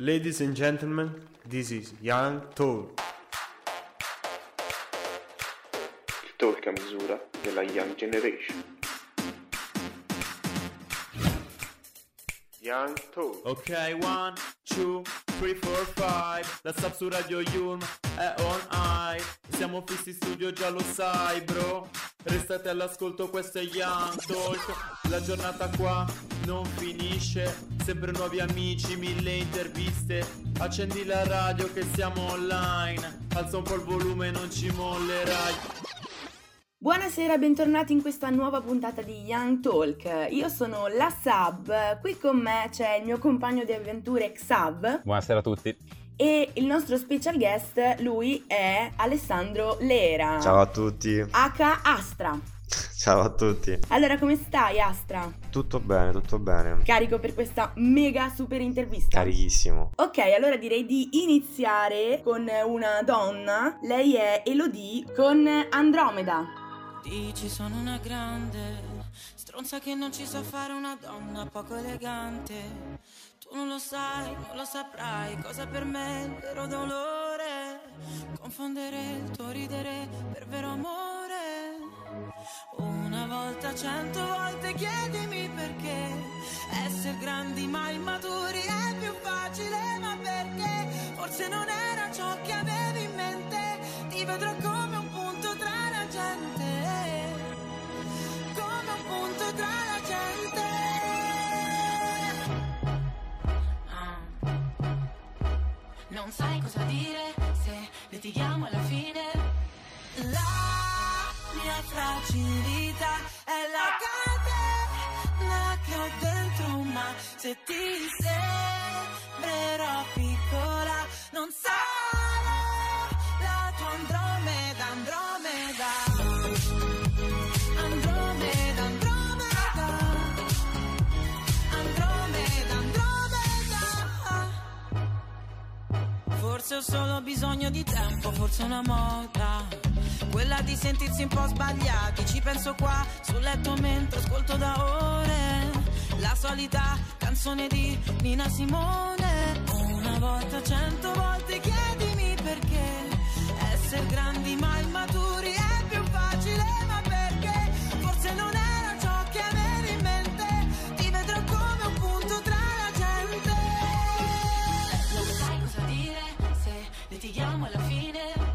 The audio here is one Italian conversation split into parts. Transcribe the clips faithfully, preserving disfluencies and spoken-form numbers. Ladies and gentlemen, this is Young Talk. Il talk a misura della Young Generation. Young Talk. Ok, one, two, three, four, five. La sub su Radio Yulm è on high. Siamo fissi in studio, già lo sai, bro. Restate all'ascolto, questo è Young Talk. La giornata qua non finisce. Sempre nuovi amici, mille interviste. Accendi la radio che siamo online. Alza un po' il volume, non ci mollerai. Buonasera, bentornati in questa nuova puntata di Young Talk. Io sono la Sab, qui con me c'è il mio compagno di avventure Xab. Buonasera a tutti. E il nostro special guest, lui è Alessandro Lera. Ciao a tutti. H Astra. Ciao a tutti. Allora, come stai, Astra? Tutto bene, tutto bene. Carico per questa mega super intervista? Carichissimo. Ok, allora direi di iniziare con una donna. Lei è Elodie con Andromeda. Dici sono una grande stronza che non ci sa fare una donna poco elegante. Tu non lo sai, non lo saprai cosa per me è il vero dolore. Confondere il tuo ridere per vero amore. Una volta, cento volte chiedimi perché essere grandi ma immaturi è più facile, ma perché forse non era ciò che avevi in mente. Ti vedrò come un punto tra la gente, come un punto tra la gente. Non sai cosa dire se litighiamo alla fine. La mia fragilità è la catena che ho dentro, ma se ti sembrerò piccola non sarò la tua Andromeda, Andromeda, Andromeda, Andromeda, Andromeda, Andromeda. Forse ho solo bisogno di tempo, forse una moda, quella di sentirsi un po' sbagliati. Ci penso qua sul letto mentre ascolto da ore la solita canzone di Nina Simone. Una volta, cento volte chiedimi perché essere grandi ma immaturi è più facile, ma perché forse non era ciò che avevi in mente. Ti vedrò come un punto tra la gente. Non sai cosa dire se litighiamo alla fine.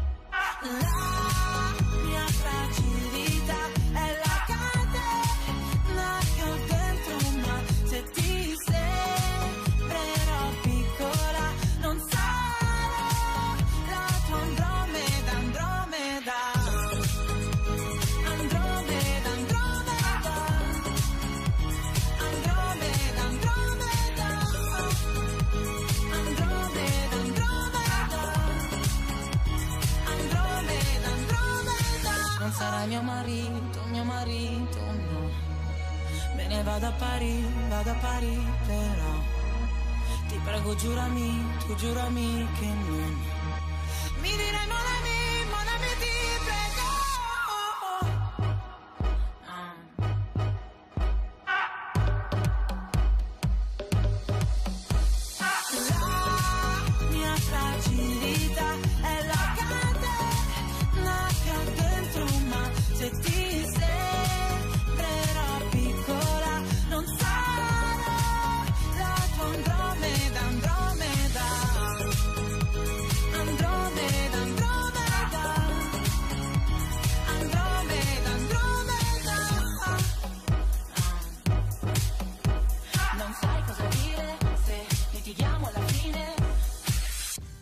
La mio marito, mio marito, no. Me ne vado a Parì, vado a Parì, però ti prego giurami, tu giurami che non mi dirai mon ami, mon ami, ti prego. La mia fragilità è la catena che ho dentro, ma se ti sembrerò piccola non sarò la tua Andromeda, Andromeda, Andromeda, Andromeda, Andromeda, Andromeda. Non sai cosa dire se litighiamo alla fine.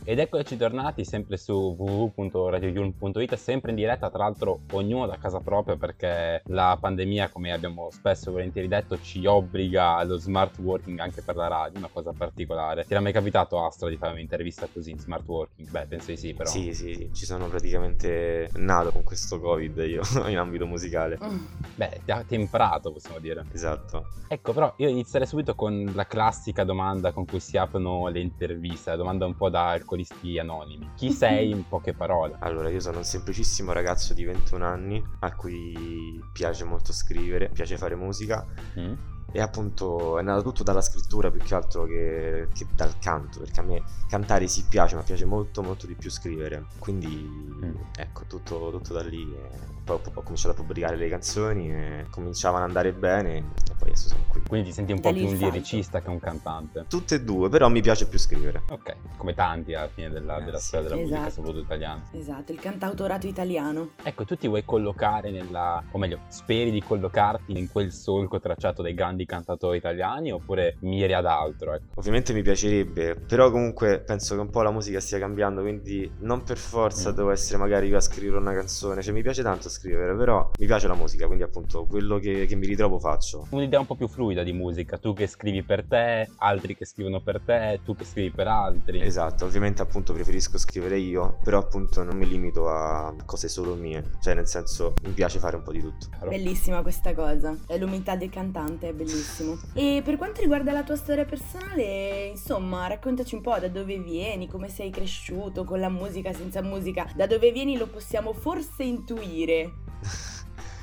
Ed eccoci tornati sempre su w w w punto radio yulm punto i t, sempre in diretta, tra l'altro ognuno da casa propria, perché la pandemia, come abbiamo spesso e volentieri detto, ci obbliga allo smart working anche per la radio, una cosa particolare. Ti era mai capitato, Astra, di fare un'intervista così in smart working? Beh, penso di sì, però. Sì, sì, ci sono praticamente nato con questo Covid io in ambito musicale. Mm. Beh, ti ha temperato, possiamo dire. Esatto. Ecco, però io inizierei subito con la classica domanda con cui si aprono le interviste, la domanda un po' da anonimi. Chi sei in poche parole? Allora, io sono un semplicissimo ragazzo di ventuno anni a cui piace molto scrivere, piace fare musica. Mm. e appunto è nato tutto dalla scrittura più che altro che, che dal canto, perché a me cantare sì piace, ma piace molto molto di più scrivere, quindi mm. ecco tutto, tutto da lì, e poi ho, ho cominciato a pubblicare le canzoni e cominciavano ad andare bene e poi adesso sono qui. Quindi ti senti un po' più un liricista che un cantante? Tutte e due, però mi piace più scrivere. Ok, come tanti alla fine della, eh, della sì, storia della esatto. musica, soprattutto italiana. Esatto, il cantautorato italiano. Ecco, tu ti vuoi collocare nella, o meglio, speri di collocarti in quel solco tracciato dai grandi cantatori italiani oppure miri ad altro? Ecco. Ovviamente mi piacerebbe, però comunque penso che un po' la musica stia cambiando, quindi non per forza mm. devo essere magari io a scrivere una canzone, cioè mi piace tanto scrivere, però mi piace la musica, quindi appunto quello che, che mi ritrovo faccio. Un'idea un po' più fluida di musica, tu che scrivi per te, altri che scrivono per te, tu che scrivi per altri. Esatto, ovviamente appunto preferisco scrivere io, però appunto non mi limito a cose solo mie, cioè nel senso mi piace fare un po' di tutto. Bellissima questa cosa, è l'umiltà del cantante, è bellissimo. E per quanto riguarda la tua storia personale, insomma, raccontaci un po' da dove vieni, come sei cresciuto con la musica, senza musica, da dove vieni lo possiamo forse intuire.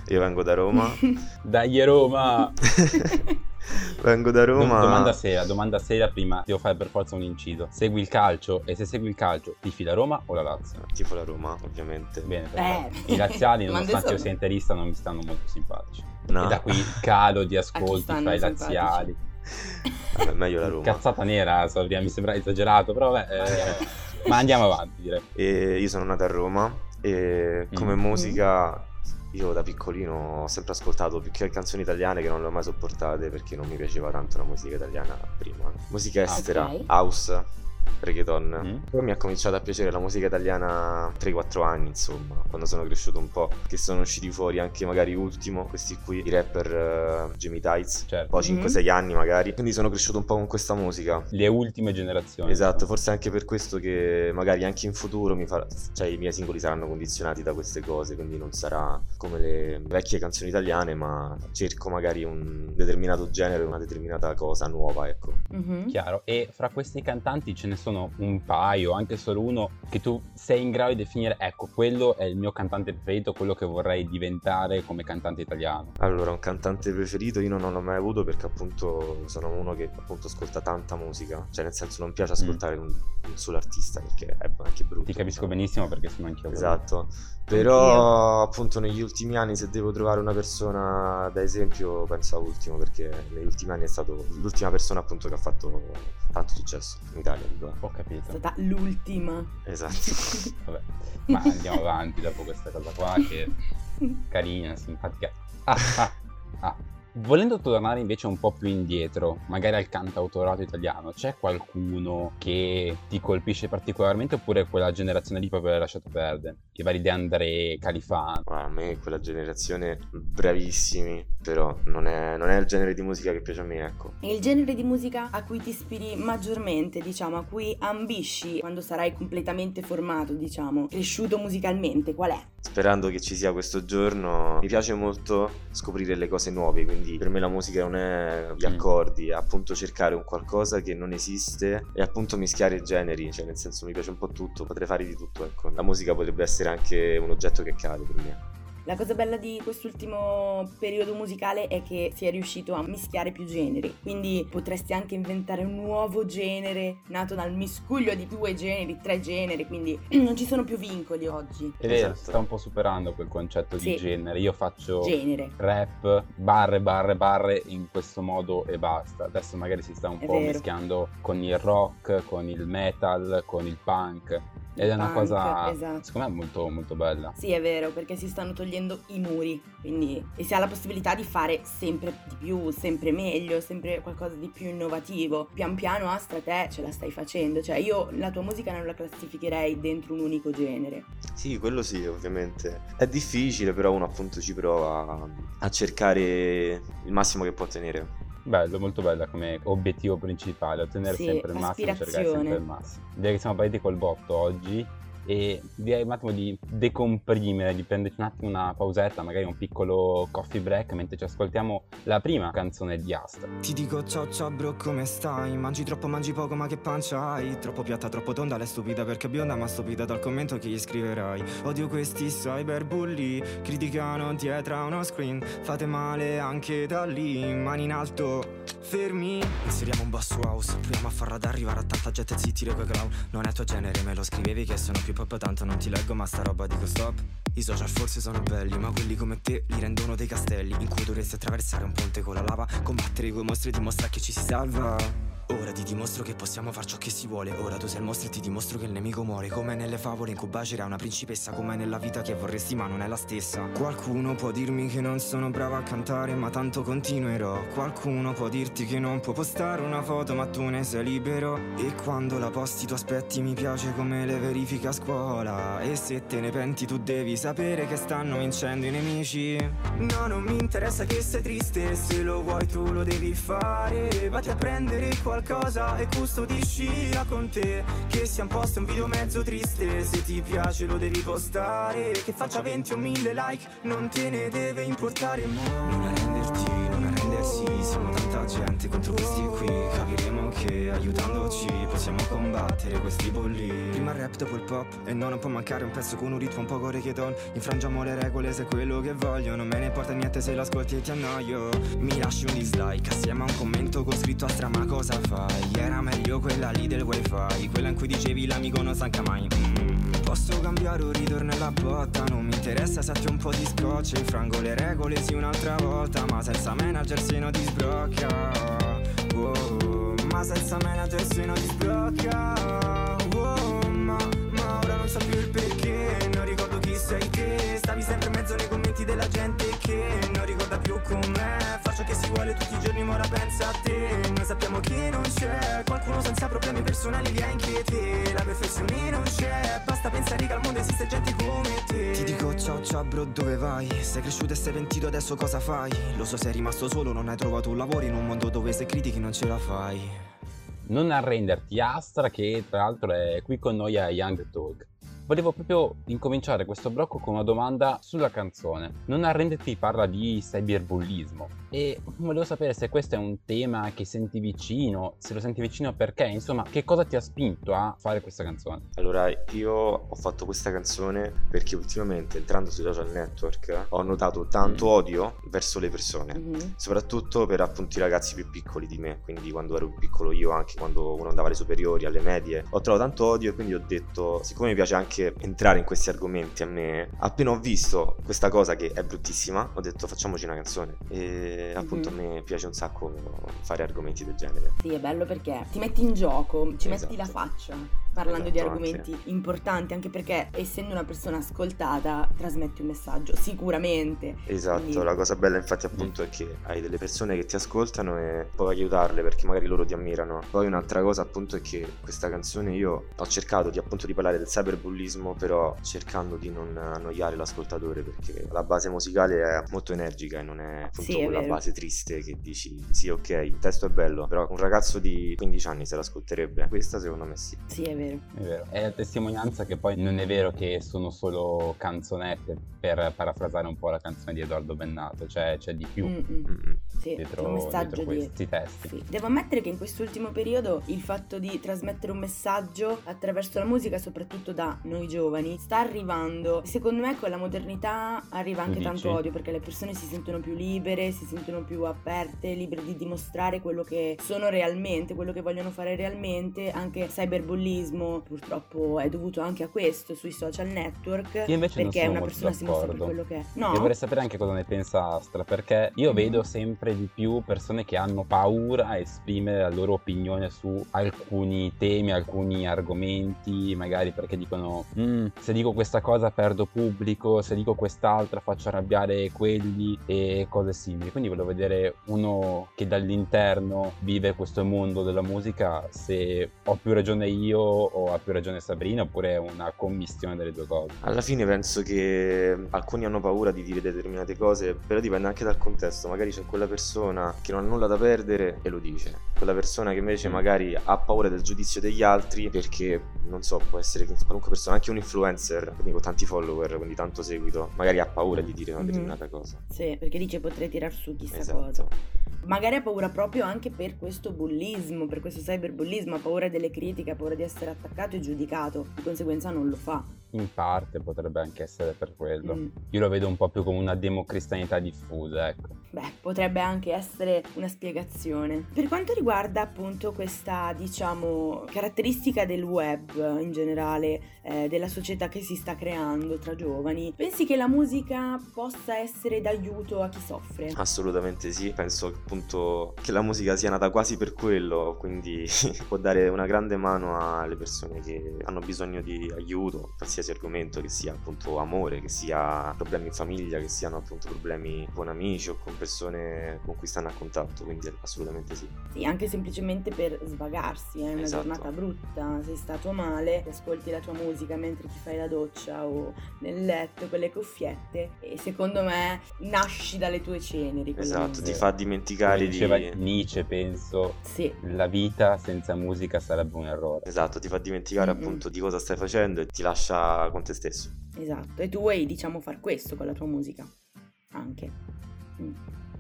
Io vengo da Roma. Dai Roma! Vengo da Roma. Domanda seria, domanda seria prima, devo fare per forza un inciso. Segui il calcio e se segui il calcio tifi la Roma o la Lazio? Tifo la Roma, ovviamente. Bene, perfetto. I laziali, nonostante io sia interista, non mi stanno molto simpatici. No. E da qui calo di ascolti fra i laziali. Vabbè, meglio la Roma. Cazzata nera, Sabria, mi sembra esagerato, però vabbè, eh, ma andiamo avanti, direi. E io sono nato a Roma e come mm. musica io da piccolino ho sempre ascoltato più che canzoni italiane, che non le ho mai sopportate perché non mi piaceva tanto la musica italiana prima. Musica estera, okay. House, reggaeton. Mm. Poi mi ha cominciato a piacere la musica italiana tre quattro anni, insomma, quando sono cresciuto un po', che sono usciti fuori anche magari Ultimo, questi qui, i rapper uh, Jimmy Tides, certo. Poi cinque sei mm. anni magari, quindi sono cresciuto un po' con questa musica. Le ultime generazioni. Esatto, no? Forse anche per questo che magari anche in futuro mi fa... cioè i miei singoli saranno condizionati da queste cose, quindi non sarà come le vecchie canzoni italiane, ma cerco magari un determinato genere, una determinata cosa nuova, ecco. Mm-hmm. Chiaro, e fra questi cantanti ce ne sono sono un paio, anche solo uno che tu sei in grado di definire, ecco, quello è il mio cantante preferito, quello che vorrei diventare come cantante italiano? Allora, un cantante preferito io non l'ho mai avuto perché appunto sono uno che appunto ascolta tanta musica, cioè nel senso non piace ascoltare mm. un, un solo artista perché è anche brutto. Ti capisco no? benissimo perché sono anch'io. Esatto, però anch'io. Appunto negli ultimi anni se devo trovare una persona, da esempio penso a Ultimo, perché negli ultimi anni è stato l'ultima persona appunto che ha fatto tanto successo in Italia. Ho capito. È stata l'ultima. Esatto. Vabbè, ma andiamo avanti dopo questa cosa qua che carina, simpatica. Ah, ah, ah. Volendo tornare invece un po' più indietro, magari al cantautorato italiano, c'è qualcuno che ti colpisce particolarmente oppure quella generazione lì proprio l'hai lasciato perdere? I vari De André, Califano. A me quella generazione bravissimi, però non è, non è il genere di musica che piace a me, ecco. E il genere di musica a cui ti ispiri maggiormente, diciamo, a cui ambisci quando sarai completamente formato, diciamo, cresciuto musicalmente, qual è? Sperando che ci sia questo giorno, mi piace molto scoprire le cose nuove, quindi per me la musica non è gli accordi, è appunto cercare un qualcosa che non esiste e appunto mischiare generi, cioè nel senso mi piace un po' tutto, potrei fare di tutto, ecco. La musica potrebbe essere anche un oggetto che cade per me. La cosa bella di quest'ultimo periodo musicale è che si è riuscito a mischiare più generi, quindi potresti anche inventare un nuovo genere nato dal miscuglio di due generi, tre generi, quindi non ci sono più vincoli oggi. È vero, esatto. Sta un po' superando quel concetto sì. di genere, io faccio genere. Rap, barre, barre, barre in questo modo e basta, adesso magari si sta un è po' vero. mischiando con il rock, con il metal, con il punk. Ed è una punk, cosa, esatto. secondo me, molto molto bella. Sì, è vero, perché si stanno togliendo i muri, quindi e si ha la possibilità di fare sempre di più, sempre meglio, sempre qualcosa di più innovativo. Pian piano, Astra, te ce la stai facendo, cioè io la tua musica non la classificherei dentro un unico genere. Sì, quello sì, ovviamente. È difficile, però uno appunto ci prova a cercare il massimo che può ottenere. Bello, molto bella come obiettivo principale, ottenere sì, sempre il massimo, cercare sempre il massimo. Direi che siamo partiti col botto oggi e direi un attimo di decomprimere, di prenderci un attimo una pausetta, magari un piccolo coffee break, mentre ci ascoltiamo la prima canzone di Astra. Ti dico ciao ciao bro, come stai? Mangi troppo, mangi poco, ma che pancia hai? Troppo piatta, troppo tonda, lei stupida perché bionda, ma stupida dal commento che gli scriverai. Odio questi cyberbulli, criticano dietro a uno screen, fate male anche da lì, mani in alto, fermi. Inseriamo un basso house, proviamo a farla ad arrivare a tanta gente e zittire quei clown. Non è tuo genere, me lo scrivevi che sono più pop, tanto non ti leggo ma sta roba dico stop. I social forse sono belli, ma quelli come te li rendono dei castelli in cui dovresti attraversare un ponte con la lava, combattere quei mostri e dimostrare che ci si salva. Ora ti dimostro che possiamo far ciò che si vuole, ora tu sei il mostro e ti dimostro che il nemico muore. Come nelle favole in cui bacerà una principessa, come nella vita che vorresti ma non è la stessa. Qualcuno può dirmi che non sono brava a cantare, ma tanto continuerò. Qualcuno può dirti che non può postare una foto, ma tu ne sei libero. E quando la posti tu aspetti mi piace come le verifiche a scuola, e se te ne penti tu devi sapere che stanno vincendo i nemici. No, non mi interessa che sei triste, se lo vuoi tu lo devi fare, vatti a prendere qualcosa qualcosa e custodiscila con te, che sia un post un video mezzo triste, se ti piace lo devi postare, che faccia venti o mille like non te ne deve importare. Non arrenderti, non arrendersi, siamo tanta gente contro questi qui, capiremo che aiutandoci possiamo combattere questi bulli. Prima il rap dopo il pop e non, non può mancare un pezzo con un ritmo un poco reggaeton, infrangiamo le regole se è quello che voglio, non me ne importa niente se l'ascolti e ti annoio. Mi lasci un dislike assieme a un commento con scritto a strama cosa fai, era meglio quella lì del wifi, quella in cui dicevi l'amico non stanca mai. mm. Posso cambiare o ritorno alla botta, non mi interessa se un po' di scotch, infrango le regole sì un'altra volta, ma senza manager se no ti sbrocca. Wow, ma senza manager se no ti sbrocca. Wow, ma, ma ora non so più il perché, non ricordo chi sei te, stavi sempre in mezzo nei commenti della gente che non ricorda più com'è, faccio che si vuole tutti i giorni ma ora pensa a te. Noi sappiamo che non c'è qualcuno senza problemi personali che ha anche te, la perfezione non c'è, basta pensare che al mondo esiste gente come te. Ti dico ciao ciao bro, dove vai? Sei cresciuto e sei pentito, adesso cosa fai? Lo so, sei rimasto solo, non hai trovato un lavoro, in un mondo dove sei critichi non ce la fai. Non arrenderti, Astra, che tra l'altro è qui con noi a Young Talk. Volevo proprio incominciare questo blocco con una domanda sulla canzone. Non arrenderti parla di cyberbullismo e volevo sapere se questo è un tema che senti vicino, se lo senti vicino perché, insomma, che cosa ti ha spinto a fare questa canzone? Allora, io ho fatto questa canzone perché ultimamente, entrando sui social network, ho notato tanto mm. odio verso le persone, mm-hmm. soprattutto per appunto i ragazzi più piccoli di me, quindi quando ero piccolo io, anche quando uno andava alle superiori, alle medie, ho trovato tanto odio e quindi ho detto, siccome mi piace anche entrare in questi argomenti, a me appena ho visto questa cosa che è bruttissima ho detto facciamoci una canzone e appunto mm-hmm. a me piace un sacco fare argomenti del genere. Sì, è bello perché ti metti in gioco, ci esatto. metti la faccia parlando esatto, di argomenti anche. importanti, anche perché essendo una persona ascoltata trasmetti un messaggio sicuramente. Esatto, quindi... la cosa bella infatti appunto mm-hmm. è che hai delle persone che ti ascoltano e puoi aiutarle perché magari loro ti ammirano. Poi un'altra cosa appunto è che questa canzone io ho cercato di appunto di parlare del cyberbullismo, però cercando di non annoiare l'ascoltatore perché la base musicale è molto energica e non è appunto sì, è quella vero. base triste che dici sì ok il testo è bello però un ragazzo di quindici anni se l'ascolterebbe. Questa secondo me sì. Sì, è vero. È vero. È la testimonianza che poi non è vero che sono solo canzonette, per parafrasare un po' la canzone di Edoardo Bennato, cioè c'è di più. Mm-mm. Mm-mm. Sì, dietro, un messaggio dietro questi di... testi. Sì. Devo ammettere che in quest'ultimo periodo il fatto di trasmettere un messaggio attraverso la musica, soprattutto da noi giovani, sta arrivando. Secondo me con la modernità arriva anche tanto odio perché le persone si sentono più libere, si sentono più aperte, libere di dimostrare quello che sono realmente, quello che vogliono fare realmente. Anche il cyberbullismo purtroppo è dovuto anche a questo sui social network. Io invece perché non sono una persona d'accordo. Si mostra per quello che è. No. Io vorrei sapere anche cosa ne pensa Astra, perché io mm. vedo sempre di più persone che hanno paura a esprimere la loro opinione su alcuni temi, alcuni argomenti, magari perché dicono Mm, se dico questa cosa perdo pubblico, se dico quest'altra faccio arrabbiare quelli e cose simili. Quindi volevo vedere uno che dall'interno vive questo mondo della musica se ho più ragione io o ha più ragione Sabrina, oppure è una commistione delle due cose. Alla fine penso che alcuni hanno paura di dire determinate cose, però dipende anche dal contesto. Magari c'è quella persona persona che non ha nulla da perdere e lo dice, quella persona che invece magari ha paura del giudizio degli altri perché, non so, può essere qualunque persona, anche un influencer, quindi con tanti follower, quindi tanto seguito, magari ha paura di dire una determinata cosa. Sì, perché dice potrei tirar su chissà esatto. cosa. Magari ha paura proprio anche per questo bullismo, per questo cyberbullismo, ha paura delle critiche, ha paura di essere attaccato e giudicato, di conseguenza non lo fa. In parte potrebbe anche essere per quello. Mm. Io lo vedo un po' più come una democristianità diffusa, ecco. Beh, potrebbe anche essere una spiegazione. Per quanto riguarda appunto questa, diciamo, caratteristica del web in generale, eh, della società che si sta creando tra giovani, pensi che la musica possa essere d'aiuto a chi soffre? Assolutamente sì, penso appunto che la musica sia nata quasi per quello, quindi può dare una grande mano alle persone che hanno bisogno di aiuto, qualsiasi argomento, che sia appunto amore, che sia problemi in famiglia, che siano appunto problemi con amici o con persone con cui stanno a contatto, quindi assolutamente sì. Sì, anche semplicemente per svagarsi, è eh? una esatto. giornata brutta, sei stato male, ascolti la tua musica mentre ti fai la doccia o nel letto con le cuffiette e secondo me nasci dalle tue ceneri. Esatto, ti fa dimenticare Come diceva di... Nietzsche, penso, sì. la vita senza musica sarebbe un errore. Esatto, ti fa dimenticare mm-hmm. appunto di cosa stai facendo e ti lascia con te stesso. Esatto, e tu vuoi diciamo far questo con la tua musica, anche. Mm.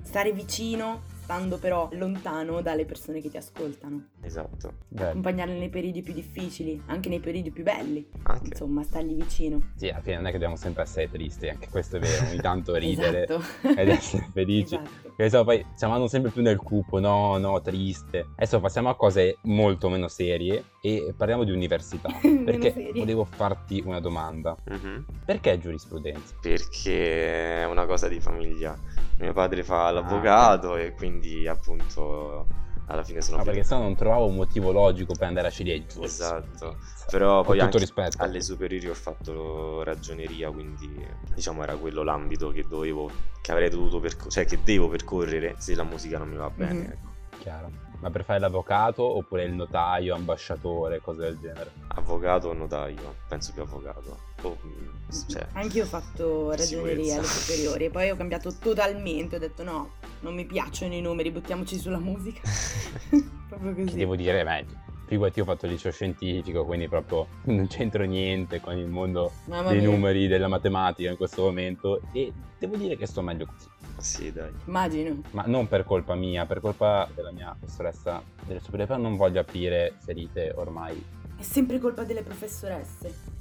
Stare vicino, stando però lontano dalle persone che ti ascoltano. Esatto. Bello. Accompagnarle nei periodi più difficili, anche nei periodi più belli. Anche. Insomma, stargli vicino. Sì, alla fine non è che dobbiamo sempre essere tristi, anche questo è vero, ogni tanto ridere esatto. ed essere felici. Esatto. Adesso poi stiamo andando sempre più nel cupo, no, no, triste. Adesso passiamo a cose molto meno serie e parliamo di università. Perché serie. Volevo farti una domanda. Mm-hmm. Perché giurisprudenza? Perché è una cosa di famiglia. Mio padre fa l'avvocato ah, e quindi appunto alla fine sono... Ah, perché sennò non trovavo un motivo logico per andare a scegliere giusto. Esatto, però poi anche rispetto. Alle superiori ho fatto ragioneria, quindi diciamo era quello l'ambito che dovevo, che avrei dovuto, perco- cioè che devo percorrere se la musica non mi va bene, mm-hmm. ecco. Chiaro. Ma per fare l'avvocato oppure il notaio, ambasciatore, cose del genere? Avvocato o notaio? Penso più avvocato. Oh, cioè, anche io ho fatto ragioneria alle superiori e poi ho cambiato totalmente, ho detto no, non mi piacciono i numeri, buttiamoci sulla musica. Proprio così. Che devo dire, meglio. Figurati, io ho fatto il liceo scientifico, quindi proprio non c'entro niente con il mondo Mamma dei mia. numeri, della matematica in questo momento, e devo dire che sto meglio così. Sì, dai. Immagino. Ma non per colpa mia, per colpa della mia professoressa delle superiori, non voglio aprire ferite ormai. È sempre colpa delle professoresse.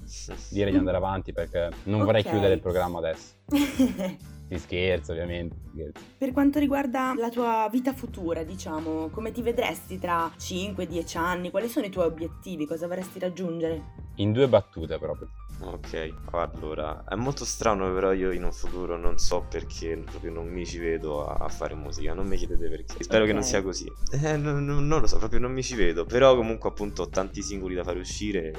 Dire di andare avanti perché non okay. vorrei chiudere il programma adesso. Ti scherzo, ovviamente. Scherzo. Per quanto riguarda la tua vita futura, diciamo, come ti vedresti tra cinque dieci anni? Quali sono i tuoi obiettivi? Cosa vorresti raggiungere? In due battute proprio. Ok, allora, è molto strano però io in un futuro non so perché proprio non mi ci vedo a fare musica, non mi chiedete perché, spero okay. che non sia così, eh, no, no, non lo so, proprio non mi ci vedo, però comunque appunto ho tanti singoli da fare uscire,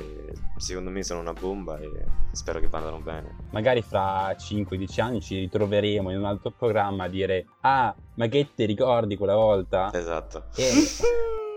secondo me sono una bomba e spero che vadano bene. Magari fra cinque dieci anni ci ritroveremo in un altro programma a dire ah, ma che ti ricordi quella volta? Esatto. E...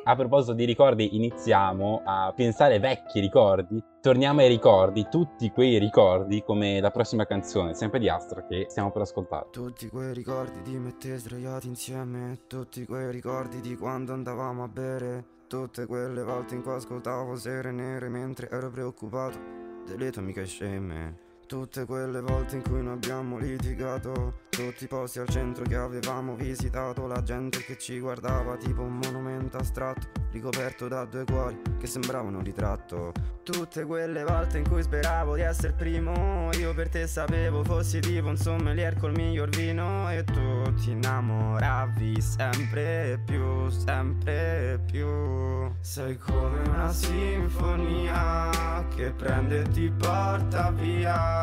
A proposito di ricordi, iniziamo a pensare ai vecchi ricordi, torniamo ai ricordi, tutti quei ricordi, come la prossima canzone, sempre di Astra, che stiamo per ascoltare. Tutti quei ricordi di me e te sdraiati insieme, tutti quei ricordi di quando andavamo a bere, tutte quelle volte in cui ascoltavo Sere Nere mentre ero preoccupato delle tue amiche sceme. Tutte quelle volte in cui noi abbiamo litigato, tutti i posti al centro che avevamo visitato, la gente che ci guardava tipo un monumento astratto, ricoperto da due cuori che sembravano un ritratto. Tutte quelle volte in cui speravo di essere primo, io per te sapevo fossi tipo un sommelier col miglior vino, e tu ti innamoravi sempre più, sempre più. Sei come una sinfonia che prende e ti porta via.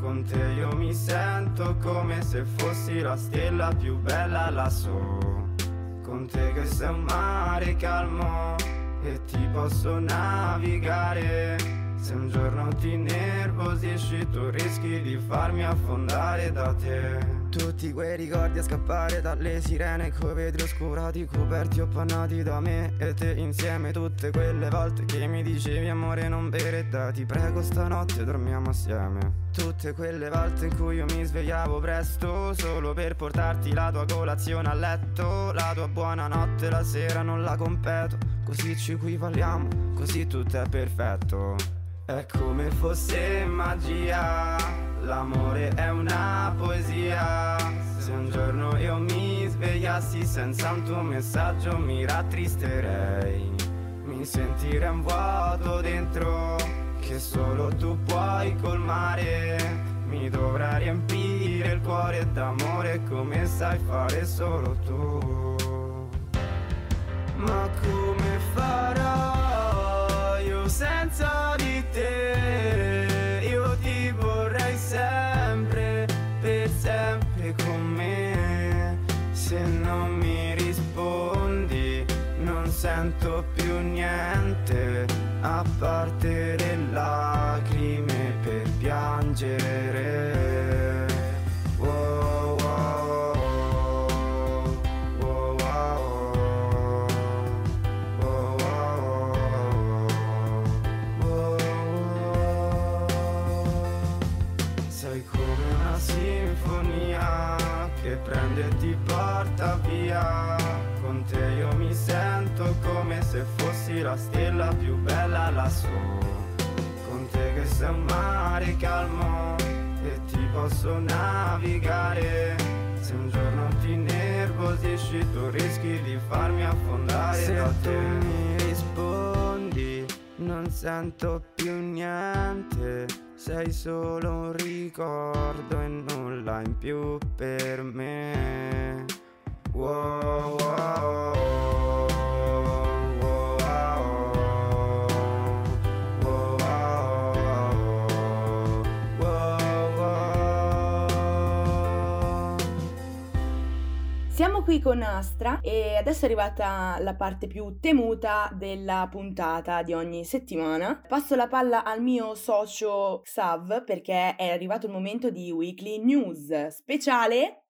Con te io mi sento come se fossi la stella più bella lassù. Con te che sei un mare calmo e ti posso navigare. Se un giorno ti nervosisci tu rischi di farmi affondare da te. tutti quei ricordi a scappare dalle sirene, coi vetri oscurati, coperti o pannati da me e te insieme. Tutte quelle volte che mi dicevi amore non bere, da ti prego stanotte dormiamo assieme. Tutte quelle volte in cui io mi svegliavo presto solo per portarti la tua colazione a letto, la tua buonanotte la sera non la competo, così ci equivaliamo, così tutto è perfetto. È come fosse magia, l'amore è una poesia. Se un giorno io mi svegliassi senza un tuo messaggio mi rattristerei, mi sentirei un vuoto dentro che solo tu puoi colmare, mi dovrà riempire il cuore d'amore come sai fare solo tu. Ma come farò io senza di te? Io ti vorrei sempre, per sempre con me. Se non mi rispondi non sento più niente a parte le lacrime per piangere. Wow, wow, wow, wow, wow, wow, wow, wow. Sei come una sinfonia che prende e ti porta via. Con te io mi sento come se fossi la stella più bella lassù, con te che sei un mare calmo e ti posso navigare. Se un giorno ti innervosisci tu rischi di farmi affondare. Se da te tu mi rispondi non sento più niente, sei solo un ricordo e nulla in più per me. Wow, wow, wow, wow, wow, wow. Siamo qui con Astra e adesso è arrivata la parte più temuta della puntata di ogni settimana. Passo la palla al mio socio Xav perché è arrivato il momento di Weekly News speciale.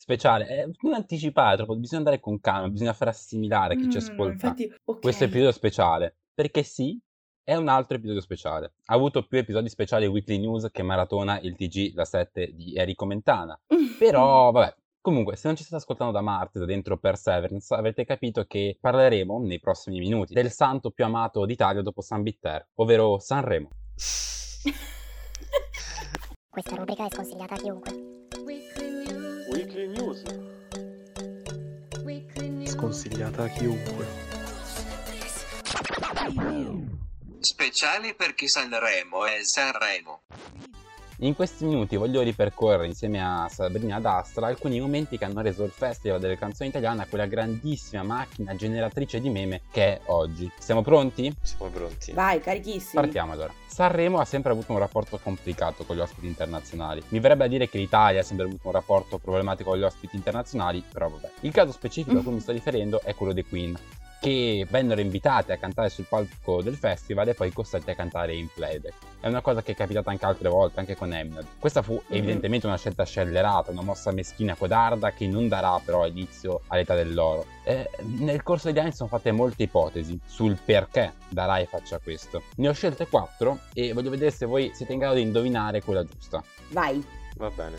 Speciale, è un anticipato, bisogna andare con calma, bisogna far assimilare chi mm, ci ascolta infatti, okay. Questo episodio speciale, perché sì, è un altro episodio speciale. Ha avuto più episodi speciali Weekly News che maratona il T G La sette di Enrico Mentana, mm. però vabbè. Comunque, se non ci state ascoltando da Marte, da dentro Perseverance, avrete capito che parleremo nei prossimi minuti del santo più amato d'Italia dopo San Bitter, ovvero Sanremo. Questa rubrica è sconsigliata a chiunque. Weekly News. Weekly News sconsigliata a chiunque. Speciale perché Sanremo è Sanremo. In questi minuti voglio ripercorrere insieme a Sabrina D'Astra alcuni momenti che hanno reso il Festival delle Canzoni Italiane quella grandissima macchina generatrice di meme che è oggi. Siamo pronti? Siamo pronti. Vai, carichissimi. Partiamo allora. Sanremo ha sempre avuto un rapporto complicato con gli ospiti internazionali. Mi verrebbe a dire che l'Italia ha sempre avuto un rapporto problematico con gli ospiti internazionali, però vabbè. Il caso specifico a cui mi sto riferendo è quello dei Queen, che vennero invitate a cantare sul palco del festival e poi costrette a cantare in playback. È una cosa che è capitata anche altre volte, anche con Eminem. Questa fu evidentemente una scelta scellerata, una mossa meschina codarda che non darà però inizio all'età dell'oro. Eh, nel corso degli anni sono fatte molte ipotesi sul perché la Rai faccia questo. Ne ho scelte quattro e voglio vedere se voi siete in grado di indovinare quella giusta. Vai! Va bene.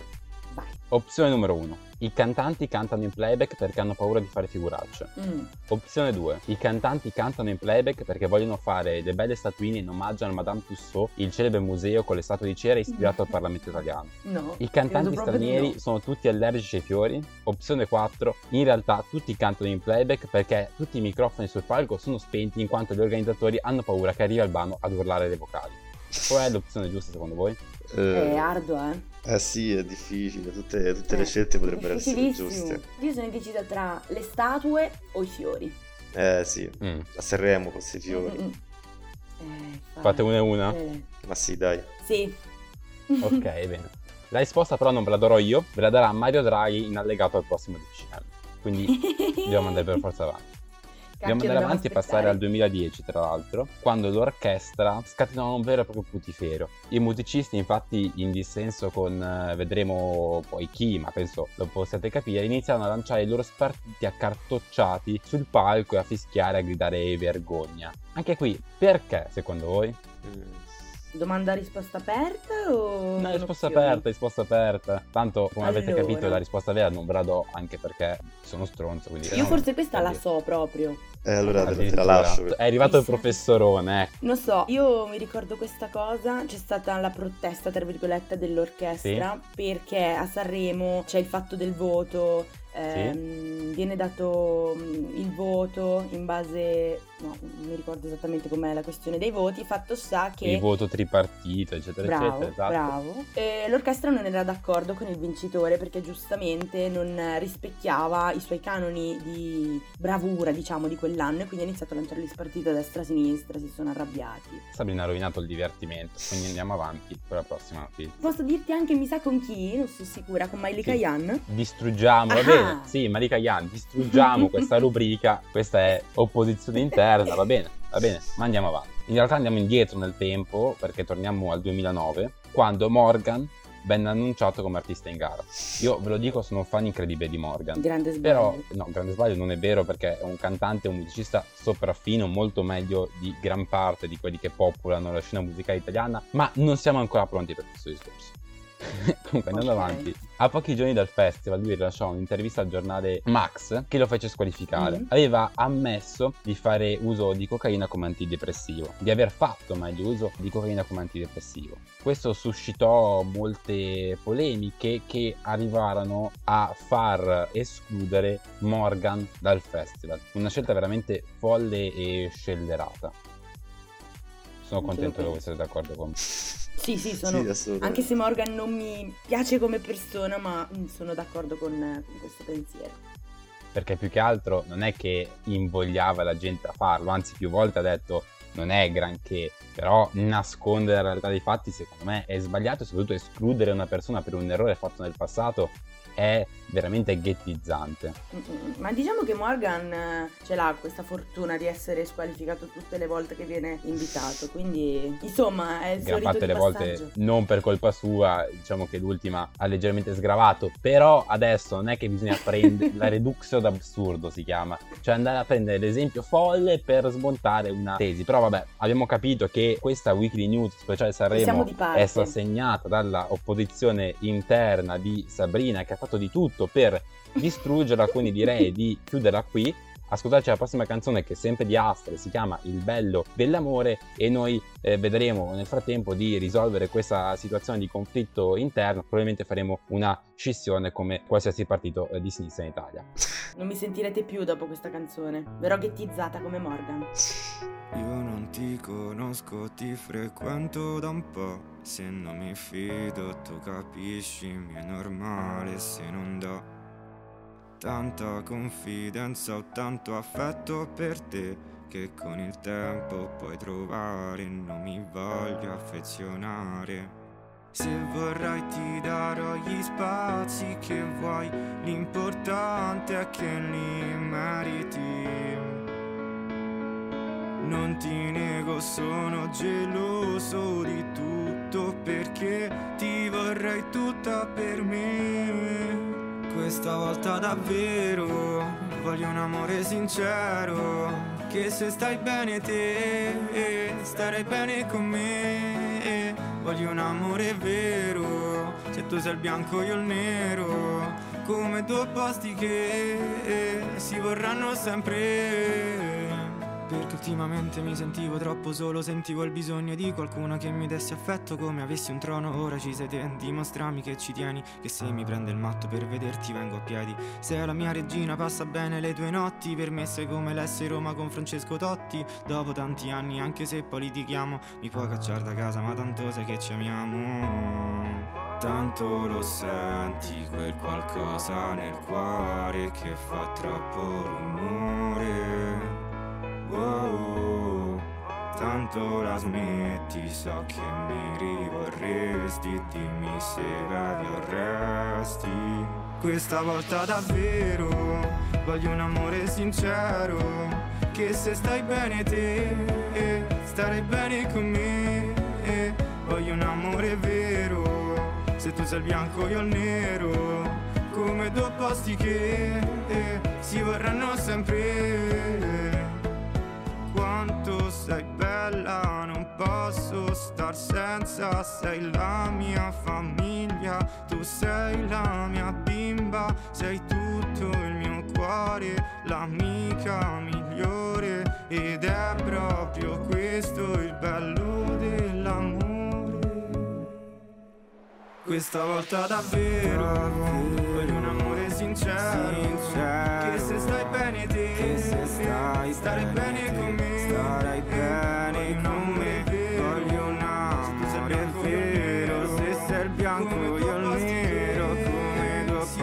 Vai. Opzione numero uno. I cantanti cantano in playback perché hanno paura di fare figuracce. Mm. Opzione due. I cantanti cantano in playback perché vogliono fare le belle statuine in omaggio a Madame Tussaud, il celebre museo con le statue di cera ispirato al Parlamento italiano. No. I cantanti stranieri no. sono tutti allergici ai fiori. Opzione quattro. In realtà tutti cantano in playback perché tutti i microfoni sul palco sono spenti in quanto gli organizzatori hanno paura che arrivi Albano ad urlare le vocali. Qual è l'opzione giusta secondo voi? Eh, è ardua, eh? Eh sì, è difficile, tutte, tutte eh, le scelte potrebbero essere giuste. Io sono indecisa tra le statue o i fiori. Eh sì, mm. a Sanremo con questi fiori. Mm, mm. Eh, Fate una e una? Eh. Ma sì, dai. Sì. Ok, bene. La risposta però non ve la darò io, ve la darà Mario Draghi in allegato al prossimo D C L. Quindi dobbiamo andare per forza avanti. Dobbiamo andare avanti e passare al duemiladieci, tra l'altro, quando l'orchestra scatenò un vero e proprio putiferio. I musicisti, infatti, in dissenso con eh, vedremo poi chi, ma penso lo possiate capire, iniziano a lanciare i loro spartiti accartocciati sul palco e a fischiare, a gridare vergogna. Anche qui, perché, secondo voi? Mm. Domanda risposta aperta o... No, risposta aperta, risposta aperta. Tanto, come allora... avete capito, la risposta vera non ve la do, anche perché sono stronzo, quindi... Io forse questa la so proprio. Eh, allora te la lascio. È arrivato il professorone. Non so, io mi ricordo questa cosa. C'è stata la protesta, tra virgolette, dell'orchestra, sì, perché a Sanremo c'è il fatto del voto. Ehm, sì. Viene dato il voto in base, no, non mi ricordo esattamente com'è la questione dei voti. Fatto sta che il voto tripartito, eccetera, bravo, eccetera, esatto, bravo. E l'orchestra non era d'accordo con il vincitore perché giustamente non rispecchiava i suoi canoni di bravura, diciamo, di quell'anno, e quindi ha iniziato a lanciare gli spartiti a destra e a sinistra. Si sono arrabbiati. Sabrina ha rovinato il divertimento, quindi andiamo avanti con la prossima film. Posso dirti anche, mi sa, con chi? Non sono sicura, con Malika Ayane. Sì. Distruggiamo, ah, vabbè. Sì, Malika Ayane, distruggiamo questa rubrica, questa è opposizione interna, va bene, va bene, ma andiamo avanti. In realtà andiamo indietro nel tempo, perché torniamo al duemilanove, quando Morgan venne annunciato come artista in gara. Io ve lo dico, sono un fan incredibile di Morgan. Grande sbaglio. Però, no, grande sbaglio non è vero, perché è un cantante, un musicista sopraffino, molto meglio di gran parte di quelli che popolano la scena musicale italiana, ma non siamo ancora pronti per questo discorso. Comunque andando okay. avanti, a pochi giorni dal festival lui rilasciò un'intervista al giornale Max che lo fece squalificare. Mm-hmm. Aveva ammesso di fare uso di cocaina come antidepressivo, di aver fatto meglio uso di cocaina come antidepressivo. Questo suscitò molte polemiche che arrivarono a far escludere Morgan dal festival. Una scelta veramente folle e scellerata. Sono contento che voi siete d'accordo con me. Sì, sì, sono. Sì, anche se Morgan non mi piace come persona, ma sono d'accordo con, con questo pensiero. Perché più che altro non è che invogliava la gente a farlo, anzi più volte ha detto non è granché, però nascondere la realtà dei fatti secondo me è sbagliato, e soprattutto escludere una persona per un errore fatto nel passato è veramente ghettizzante. Ma diciamo che Morgan ce l'ha questa fortuna di essere squalificato tutte le volte che viene invitato, quindi insomma è il gran solito di passaggio. Volte non per colpa sua, diciamo che l'ultima ha leggermente sgravato, però adesso non è che bisogna prendere la reduxio d'absurdo, si chiama, cioè andare a prendere l'esempio folle per smontare una tesi. Però vabbè, abbiamo capito che questa weekly news speciale Sanremo è assegnata dalla opposizione interna di Sabrina, che ha fatto di tutto per distruggerla, quindi direi di chiuderla qui, ascoltarci la prossima canzone che è sempre di Astre, si chiama Il bello dell'amore, e noi eh, vedremo nel frattempo di risolvere questa situazione di conflitto interno. Probabilmente faremo una scissione come qualsiasi partito eh, di sinistra in Italia. Non mi sentirete più dopo questa canzone, verrò ghettizzata come Morgan. Io non ti conosco, ti frequento da un po'. Se non mi fido, tu capisci, mi è normale se non do tanta confidenza o tanto affetto per te, che con il tempo puoi trovare. Non mi voglio affezionare. Se vorrai ti darò gli spazi che vuoi, l'importante è che li meriti. Non ti nego, sono geloso di tutto, perché ti vorrei tutta per me. Questa volta davvero voglio un amore sincero, che se stai bene te, starai bene con me. Voglio un amore vero, se tu sei il bianco io il nero, come due posti che si vorranno sempre. Perché ultimamente mi sentivo troppo solo, sentivo il bisogno di qualcuno che mi desse affetto come avessi un trono. Ora ci sei te, dimostrami che ci tieni, che se mi prende il matto per vederti vengo a piedi. Sei la mia regina, passa bene le tue notti, per me sei come l'esse Roma con Francesco Totti. Dopo tanti anni, anche se politichiamo, mi puoi cacciare da casa, ma tanto sai che ci amiamo. Tanto lo senti quel qualcosa nel cuore che fa troppo rumore. Oh, tanto la smetti, so che mi rivorresti, dimmi se bevi o resti. Questa volta davvero voglio un amore sincero, che se stai bene te, eh, starai bene con me, eh, voglio un amore vero, se tu sei il bianco io il nero, come due posti che eh, si vorranno sempre, eh. Quanto sei bella, non posso star senza, sei la mia famiglia, tu sei la mia bimba, sei tutto il mio cuore, l'amica migliore, ed è proprio questo il bello dell'amore. Questa volta davvero voglio un amore sincero, sincero, che se stai bene te, che se stai stare bene, bene con me, starai bene con me, voglio un amore vero, se sei il bianco io il nero, come due posti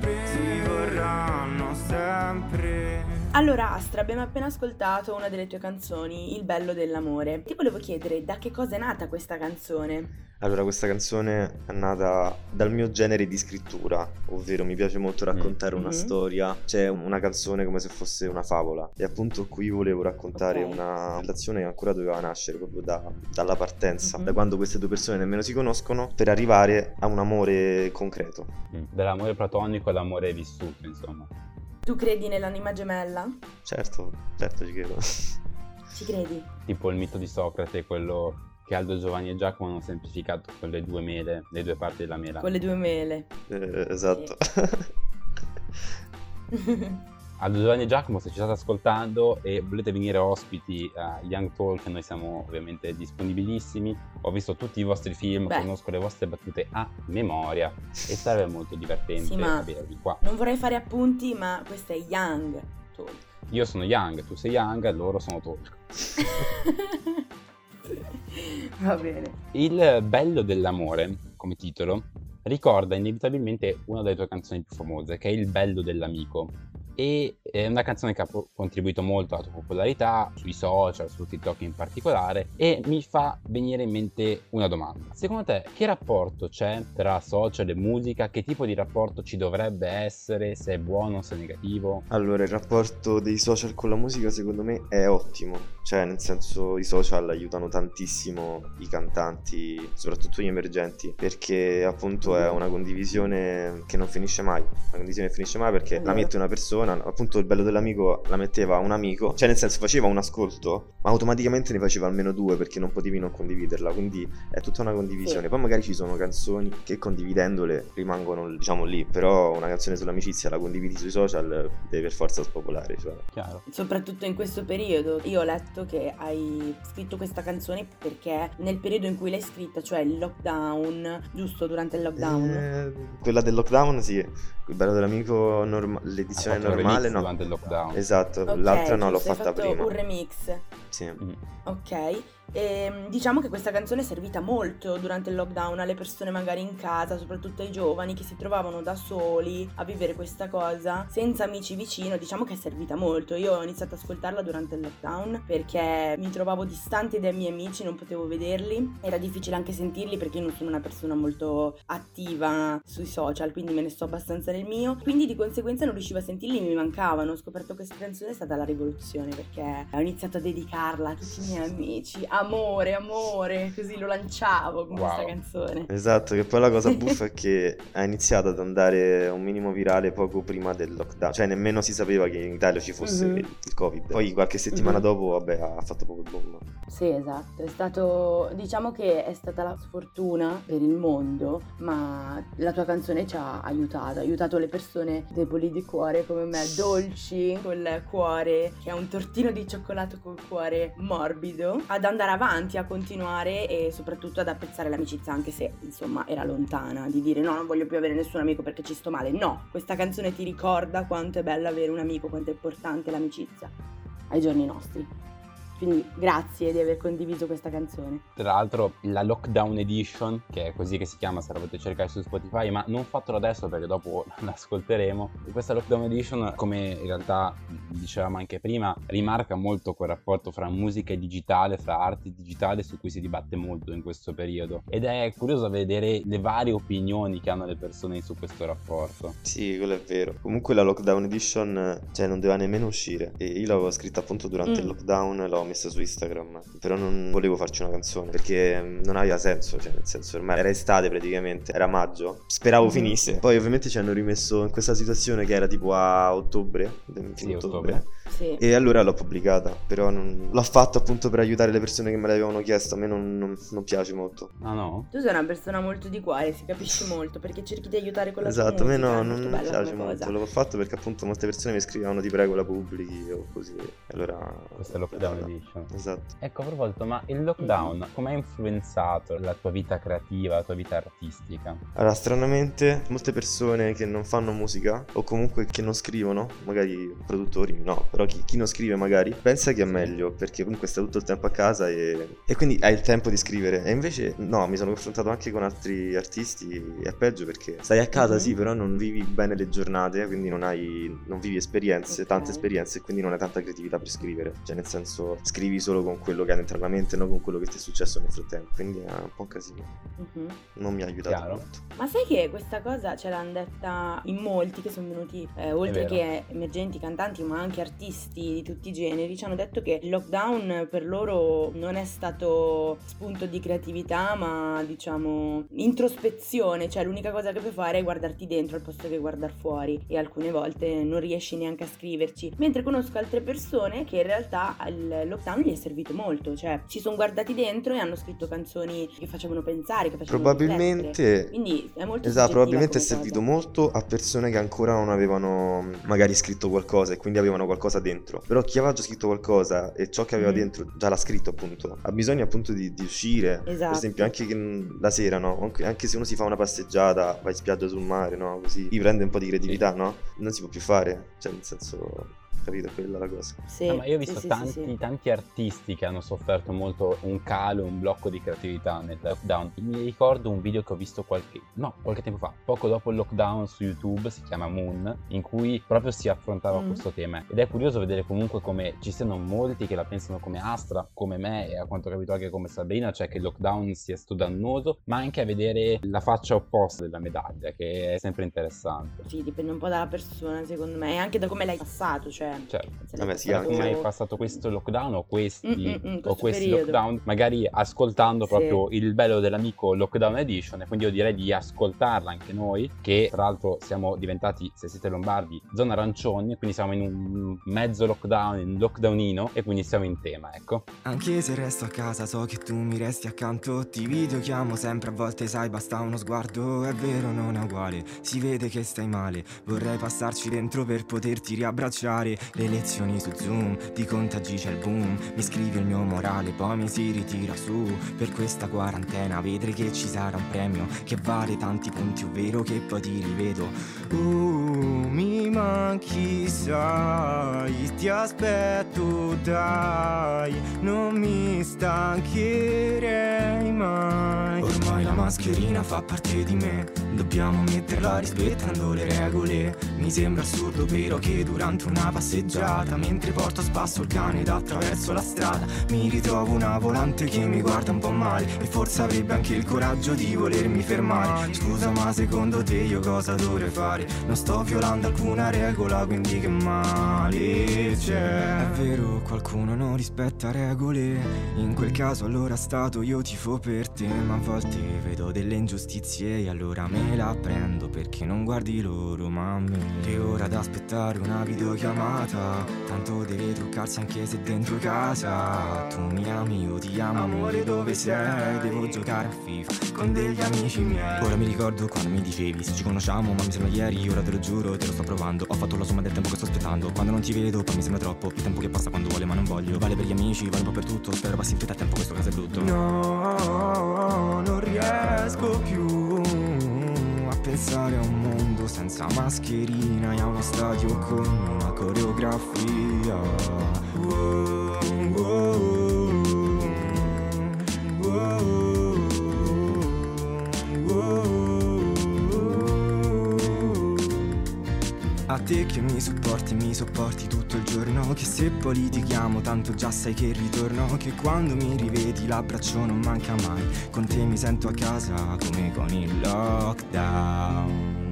che si vorranno sempre. Allora Astra, abbiamo appena ascoltato una delle tue canzoni, Il bello dell'amore. Ti volevo chiedere da che cosa è nata questa canzone? Allora, questa canzone è nata dal mio genere di scrittura, ovvero mi piace molto raccontare mm-hmm. una storia, c'è una canzone come se fosse una favola, e appunto qui volevo raccontare okay. una relazione che ancora doveva nascere proprio da, dalla partenza, mm-hmm. da quando queste due persone nemmeno si conoscono, per arrivare a un amore concreto. Mm. Dall'amore platonico all'amore vissuto, insomma. Tu credi nell'anima gemella? Certo, certo ci credo. Ci credi? Tipo il mito di Socrate, quello... che Aldo Giovanni e Giacomo hanno semplificato con le due mele, le due parti della mela. Con le due mele. Eh, esatto. Sì. Aldo Giovanni e Giacomo, se ci state ascoltando e volete venire ospiti a Young Talk, noi siamo ovviamente disponibilissimi. Ho visto tutti i vostri film, Beh. conosco le vostre battute a memoria e sarebbe molto divertente sì, ma avervi qua. Non vorrei fare appunti, ma questo è Young Talk. Io sono Young, tu sei Young, loro sono Talk. Va bene. Il bello dell'amore, come titolo, ricorda inevitabilmente una delle tue canzoni più famose, che è Il bello dell'amico, e è una canzone che ha contribuito molto alla tua popolarità sui social, su TikTok in particolare, e mi fa venire in mente una domanda. Secondo te che rapporto c'è tra social e musica? Che tipo di rapporto ci dovrebbe essere? Se è buono, se è negativo? Allora, il rapporto dei social con la musica secondo me è ottimo, cioè nel senso i social aiutano tantissimo i cantanti, soprattutto gli emergenti, perché appunto è una condivisione che non finisce mai, una condivisione che finisce mai perché la mette una persona. Appunto il bello dell'amico la metteva un amico, cioè nel senso faceva un ascolto ma automaticamente ne faceva almeno due, perché non potevi non condividerla, quindi è tutta una condivisione. Sì. Poi magari ci sono canzoni che condividendole rimangono diciamo lì, però una canzone sull'amicizia la condividi sui social deve per forza spopolare, cioè. Chiaro. Soprattutto in questo periodo. Io ho letto che hai scritto questa canzone perché nel periodo in cui l'hai scritta, cioè il lockdown, giusto? Durante il lockdown eh, quella del lockdown sì, il bello dell'amico norma- l'edizione normale normale no durante il lockdown esatto okay, l'altra no l'ho fatta prima, hai fatto un remix sì mm. ok. E diciamo che questa canzone è servita molto durante il lockdown alle persone magari in casa, soprattutto ai giovani che si trovavano da soli a vivere questa cosa senza amici vicino. Diciamo che è servita molto. Io ho iniziato ad ascoltarla durante il lockdown perché mi trovavo distante dai miei amici, non potevo vederli, era difficile anche sentirli perché io non sono una persona molto attiva sui social, quindi me ne sto abbastanza nel mio, quindi di conseguenza non riuscivo a sentirli, mi mancavano. Ho scoperto che questa canzone è stata la rivoluzione perché ho iniziato a dedicarla a tutti i miei amici. Amore, amore, così lo lanciavo con wow. questa canzone. Esatto, che poi la cosa buffa è che ha iniziato ad andare un minimo virale poco prima del lockdown, cioè nemmeno si sapeva che in Italia ci fosse mm-hmm. il Covid. Poi qualche settimana mm-hmm. dopo, vabbè, ha fatto poco il bombo. Sì, esatto, è stato, diciamo che è stata la sfortuna per il mondo, ma la tua canzone ci ha aiutato, ha aiutato le persone deboli di cuore come me, dolci col cuore, che è un tortino di cioccolato col cuore morbido, ad andare avanti, a continuare e soprattutto ad apprezzare l'amicizia, anche se insomma era lontana, di dire no, non voglio più avere nessun amico perché ci sto male. No, questa canzone ti ricorda quanto è bello avere un amico, quanto è importante l'amicizia ai giorni nostri. Quindi grazie di aver condiviso questa canzone. Tra l'altro la Lockdown Edition, che è così che si chiama, se la potete cercare su Spotify, ma non fatelo adesso perché dopo l'ascolteremo. Questa Lockdown Edition, come in realtà dicevamo anche prima, rimarca molto quel rapporto fra musica e digitale, fra arte e digitale, su cui si dibatte molto in questo periodo. Ed è curioso vedere le varie opinioni che hanno le persone su questo rapporto. Sì, quello è vero. Comunque la Lockdown Edition, cioè, non doveva nemmeno uscire. E io l'avevo scritta appunto durante mm. il lockdown, l'ho messa su Instagram, però non volevo farci una canzone perché non aveva senso, cioè nel senso ormai era estate praticamente, era maggio, speravo finisse, poi ovviamente ci hanno rimesso in questa situazione che era tipo a ottobre, sì, ottobre. Sì. E allora l'ho pubblicata, però non... l'ho fatto appunto per aiutare le persone che me l'avevano chiesto, a me non, non, non piace molto. Ah no? Tu sei una persona molto di cuore, si capisce molto, perché cerchi di aiutare con la musica. Esatto, a me no, non mi piace molto, l'ho fatto perché appunto molte persone mi scrivevano ti prego la pubblichi o così, allora... Questa è Lockdown Edition. Esatto. Ecco, a proposito, ma il lockdown mm. come ha influenzato la tua vita creativa, la tua vita artistica? Allora, stranamente, molte persone che non fanno musica o comunque che non scrivono, magari produttori no, però chi, chi non scrive magari pensa che è meglio perché comunque sta tutto il tempo a casa e, e quindi hai il tempo di scrivere, e invece no, mi sono confrontato anche con altri artisti, è peggio perché stai a casa mm-hmm. sì, però non vivi bene le giornate, quindi non hai, non vivi esperienze, okay. tante esperienze, e quindi non hai tanta creatività per scrivere, cioè nel senso scrivi solo con quello che hai dentro la mente, non con quello che ti è successo nel frattempo, quindi è un po' un casino, mm-hmm. non mi ha aiutato Chiaro. molto. Ma sai che questa cosa ce l'hanno detta in molti che sono venuti, eh, oltre che emergenti cantanti ma anche artisti di tutti i generi, ci hanno detto che il lockdown per loro non è stato spunto di creatività ma diciamo introspezione, cioè l'unica cosa che puoi fare è guardarti dentro al posto che guardar fuori, e alcune volte non riesci neanche a scriverci, mentre conosco altre persone che in realtà il lockdown gli è servito molto, cioè ci sono guardati dentro e hanno scritto canzoni che facevano pensare, che facevano probabilmente riflettere. Quindi è molto esatto, probabilmente è servito cosa. molto a persone che ancora non avevano magari scritto qualcosa e quindi avevano qualcosa dentro, però chi aveva già scritto qualcosa e ciò che aveva mm. dentro già l'ha scritto appunto, ha bisogno appunto di, di uscire, esatto. per esempio anche che, la sera, no, anche se uno si fa una passeggiata, va in spiaggia sul mare, no, così riprende un po' di creatività, no, non si può più fare, cioè nel senso... capito, quella la cosa. Sì, no, ma io ho visto sì, tanti, sì, sì. tanti artisti che hanno sofferto molto un calo, un blocco di creatività nel lockdown. Mi ricordo un video che ho visto qualche no, qualche tempo fa, poco dopo il lockdown, su YouTube, si chiama Moon, in cui proprio si affrontava mm. questo tema, ed è curioso vedere comunque come ci siano molti che la pensano come Astra, come me e a quanto ho capito anche come Sabrina, cioè che il lockdown sia stato dannoso, ma anche a vedere la faccia opposta della medaglia, che è sempre interessante. Sì, dipende un po' dalla persona secondo me, e anche da come l'hai passato, cioè certo, vabbè, sì, anche. Come hai passato questo lockdown o questi mm, mm, mm, o questi periodo. Lockdown, magari ascoltando sì. proprio il bello dell'amico Lockdown Edition, e quindi io direi di ascoltarla anche noi, che tra l'altro siamo diventati, se siete lombardi, zona arancione, quindi siamo in un mezzo lockdown, in un lockdownino, e quindi siamo in tema, ecco. Anche se resto a casa so che tu mi resti accanto, ti videochiamo sempre, a volte sai basta uno sguardo, è vero non è uguale, si vede che stai male, vorrei passarci dentro per poterti riabbracciare. Le lezioni su Zoom, di contagi c'è il boom, mi scrive il mio morale, poi mi si ritira su. Per questa quarantena vedrai che ci sarà un premio che vale tanti punti, ovvero che poi ti rivedo. Uh, mi manchi sai, ti aspetto dai, non mi stancherei mai. Ormai la mascherina fa parte di me, dobbiamo metterla rispettando le regole. Mi sembra assurdo però che durante una passeggiata, mentre porto a spasso il cane ed attraverso la strada, mi ritrovo una volante che mi guarda un po' male, e forse avrebbe anche il coraggio di volermi fermare. Scusa ma secondo te io cosa dovrei fare? Non sto violando alcuna regola, quindi che male c'è? È vero, qualcuno non rispetta regole, in quel caso allora stato io tifo per te. Ma a volte vedo delle ingiustizie e allora me la prendo, perché non guardi loro ma me. Che ora ad aspettare una videochiamata, tanto deve truccarsi anche se dentro casa. Tu mi ami, io ti amo, amore dove sei? Devo giocare a FIFA con degli amici miei. Ora mi ricordo quando mi dicevi se ci conosciamo, ma mi sembra ieri, ora te lo giuro, te lo sto provando. Ho fatto la somma del tempo che sto aspettando, quando non ti vedo poi mi sembra troppo, il tempo che passa quando vuole ma non voglio. Vale per gli amici, vale un po' per tutto, spero passi in fretta a tempo, questo caso è brutto. No, non riesco più a pensare a un mondo senza senza mascherina, è uno stadio con una coreografia. Wow, wow, wow. A te che mi supporti, mi sopporti tutto il giorno, che se politichiamo tanto già sai che ritorno, che quando mi rivedi l'abbraccio non manca mai, con te mi sento a casa come con il lockdown,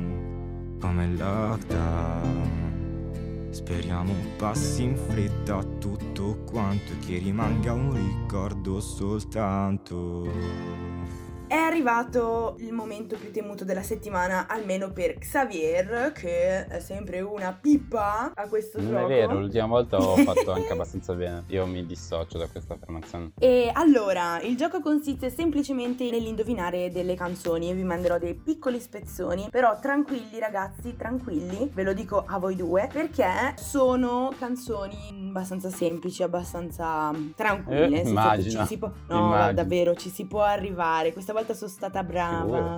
come il lockdown. Speriamo passi in fretta tutto quanto e che rimanga un ricordo soltanto. È arrivato il momento più temuto della settimana, almeno per Xavier, che è sempre una pippa a questo gioco. Non è vero, l'ultima volta ho fatto anche abbastanza bene. Io mi dissocio da questa affermazione. E allora, il gioco consiste semplicemente nell'indovinare delle canzoni e vi manderò dei piccoli spezzoni. Però tranquilli ragazzi, tranquilli, ve lo dico a voi due, perché sono canzoni abbastanza semplici, abbastanza tranquille. Eh, immagino. Ci si può... No, immagino. Davvero, ci si può arrivare. Questa volta sono stata brava.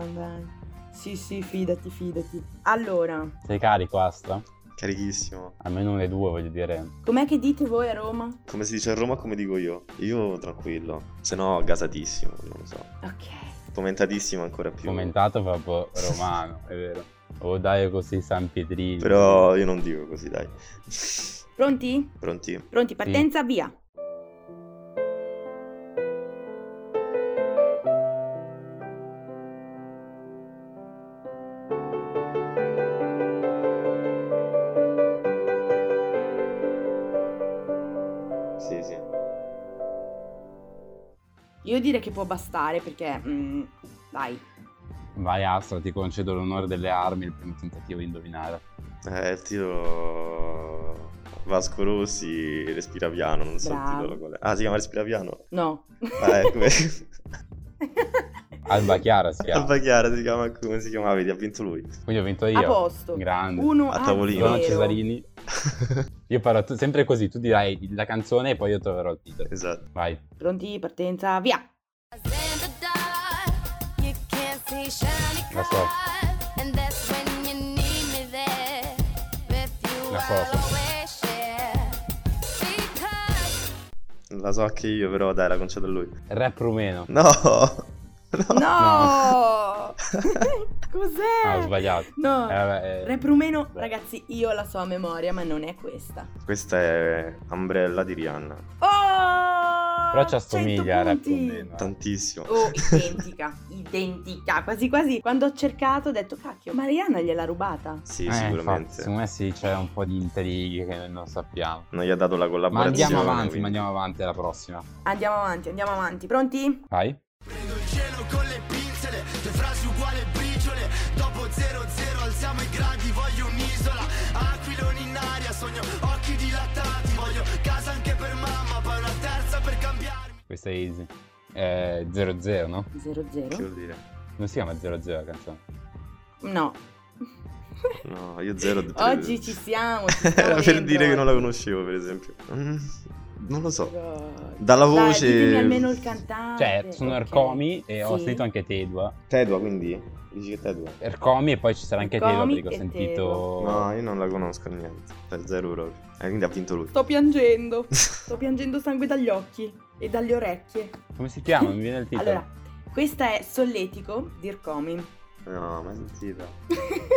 Sì, sì, fidati, fidati. Allora, sei carico, Asta? Carichissimo. Almeno le due, voglio dire. Com'è che dite voi a Roma? Come si dice a Roma, come dico io. Io tranquillo, se no gasatissimo, non lo so. Ok. Commentatissimo ancora più. Commentato proprio romano, è vero. O dai così San Pietrino. Però io non dico così, dai. Pronti? Pronti. Pronti, partenza, sì. Via. Io direi che può bastare perché, mm, dai. Vai Astra, ti concedo l'onore delle armi, il primo tentativo di indovinare. Eh, il titolo... Vasco Rossi, Respira Piano, non so il titolo qual è. Ah, si chiama Respira Piano? No. Ah, ecco. Alba Chiara si chiama. Alba Chiara si chiama, come si chiamava, vedi, ha vinto lui. Quindi ho vinto io. A posto. Grande. Uno a tavolino. Sono Cesarini. Io farò t- sempre così, tu dirai la canzone e poi io troverò il titolo. Esatto. Vai. Pronti, partenza, via. La so. La so. La so anche io, però dai, la concedo a lui. Rap rumeno. No. No! No. Cos'è? No, ho sbagliato. No, eh, vabbè, eh, rap rumeno, beh. Ragazzi, io la so a memoria, ma non è questa. Questa è Umbrella di Rihanna. Oh! Però ci assomiglia a rap rumeno. Tantissimo. Oh, identica, identica. Quasi quasi, quando ho cercato ho detto, cacchio, ma Rihanna gliel'ha rubata? Sì, eh, sicuramente. Infatti, secondo me sì, c'è un po' di intrighi che non sappiamo. Non gli ha dato la collaborazione. Ma andiamo avanti, quindi. ma andiamo avanti alla prossima. Andiamo avanti, andiamo avanti. Pronti? Vai. Prendo il cielo con le pinzole, le frasi uguali briciole. Dopo zero zero alziamo i gradi, voglio un'isola. Aquiloni in aria, sogno occhi dilatati. Voglio casa anche per mamma, poi una terza per cambiarmi. Questa è easy. Eh, zero zero, no? zero zero? Che vuol dire? Non si chiama zero zero la canzone? No. No, io zero. Oggi ci siamo, ci siamo. Era per dire che non la conoscevo, per esempio. Non lo so. Dalla voce. Dai, dimmi almeno il cantante. Cioè, sono okay. Ercomy e sì. Ho sentito anche Tedua. Tedua, quindi? Dici che Tedua? Ercomy e poi ci sarà anche Tedua perché ho sentito. Tedua. No, io non la conosco niente. Per zero euro. E quindi ha vinto lui. Sto piangendo. Sto piangendo sangue dagli occhi e dalle orecchie. Come si chiama? Mi viene il titolo. Allora, questa è Solletico di Ercomy. No, mai sentita.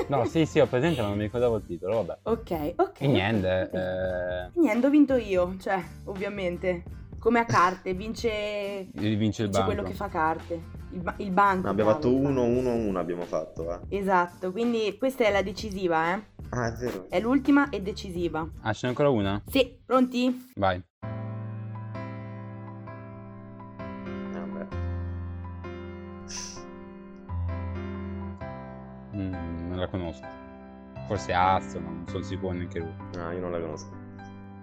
No, sì, sì, ho presente, ma non mi ricordavo il titolo, vabbè. Ok, ok. E niente. Eh... Niente, ho vinto io, cioè, ovviamente. Come a carte, vince... Vince il banco. Vince quello che fa carte. Il, ba- il banco. No, abbiamo fatto uno uno uno, abbiamo fatto, eh. Esatto, quindi questa è la decisiva, eh. Ah, è vero. È l'ultima e decisiva. Ah, ce n'è ancora una? Sì, pronti? Vai. Mm, non la conosco. Forse Azzo, ma non sono sicuro neanche lui. No, io non la conosco.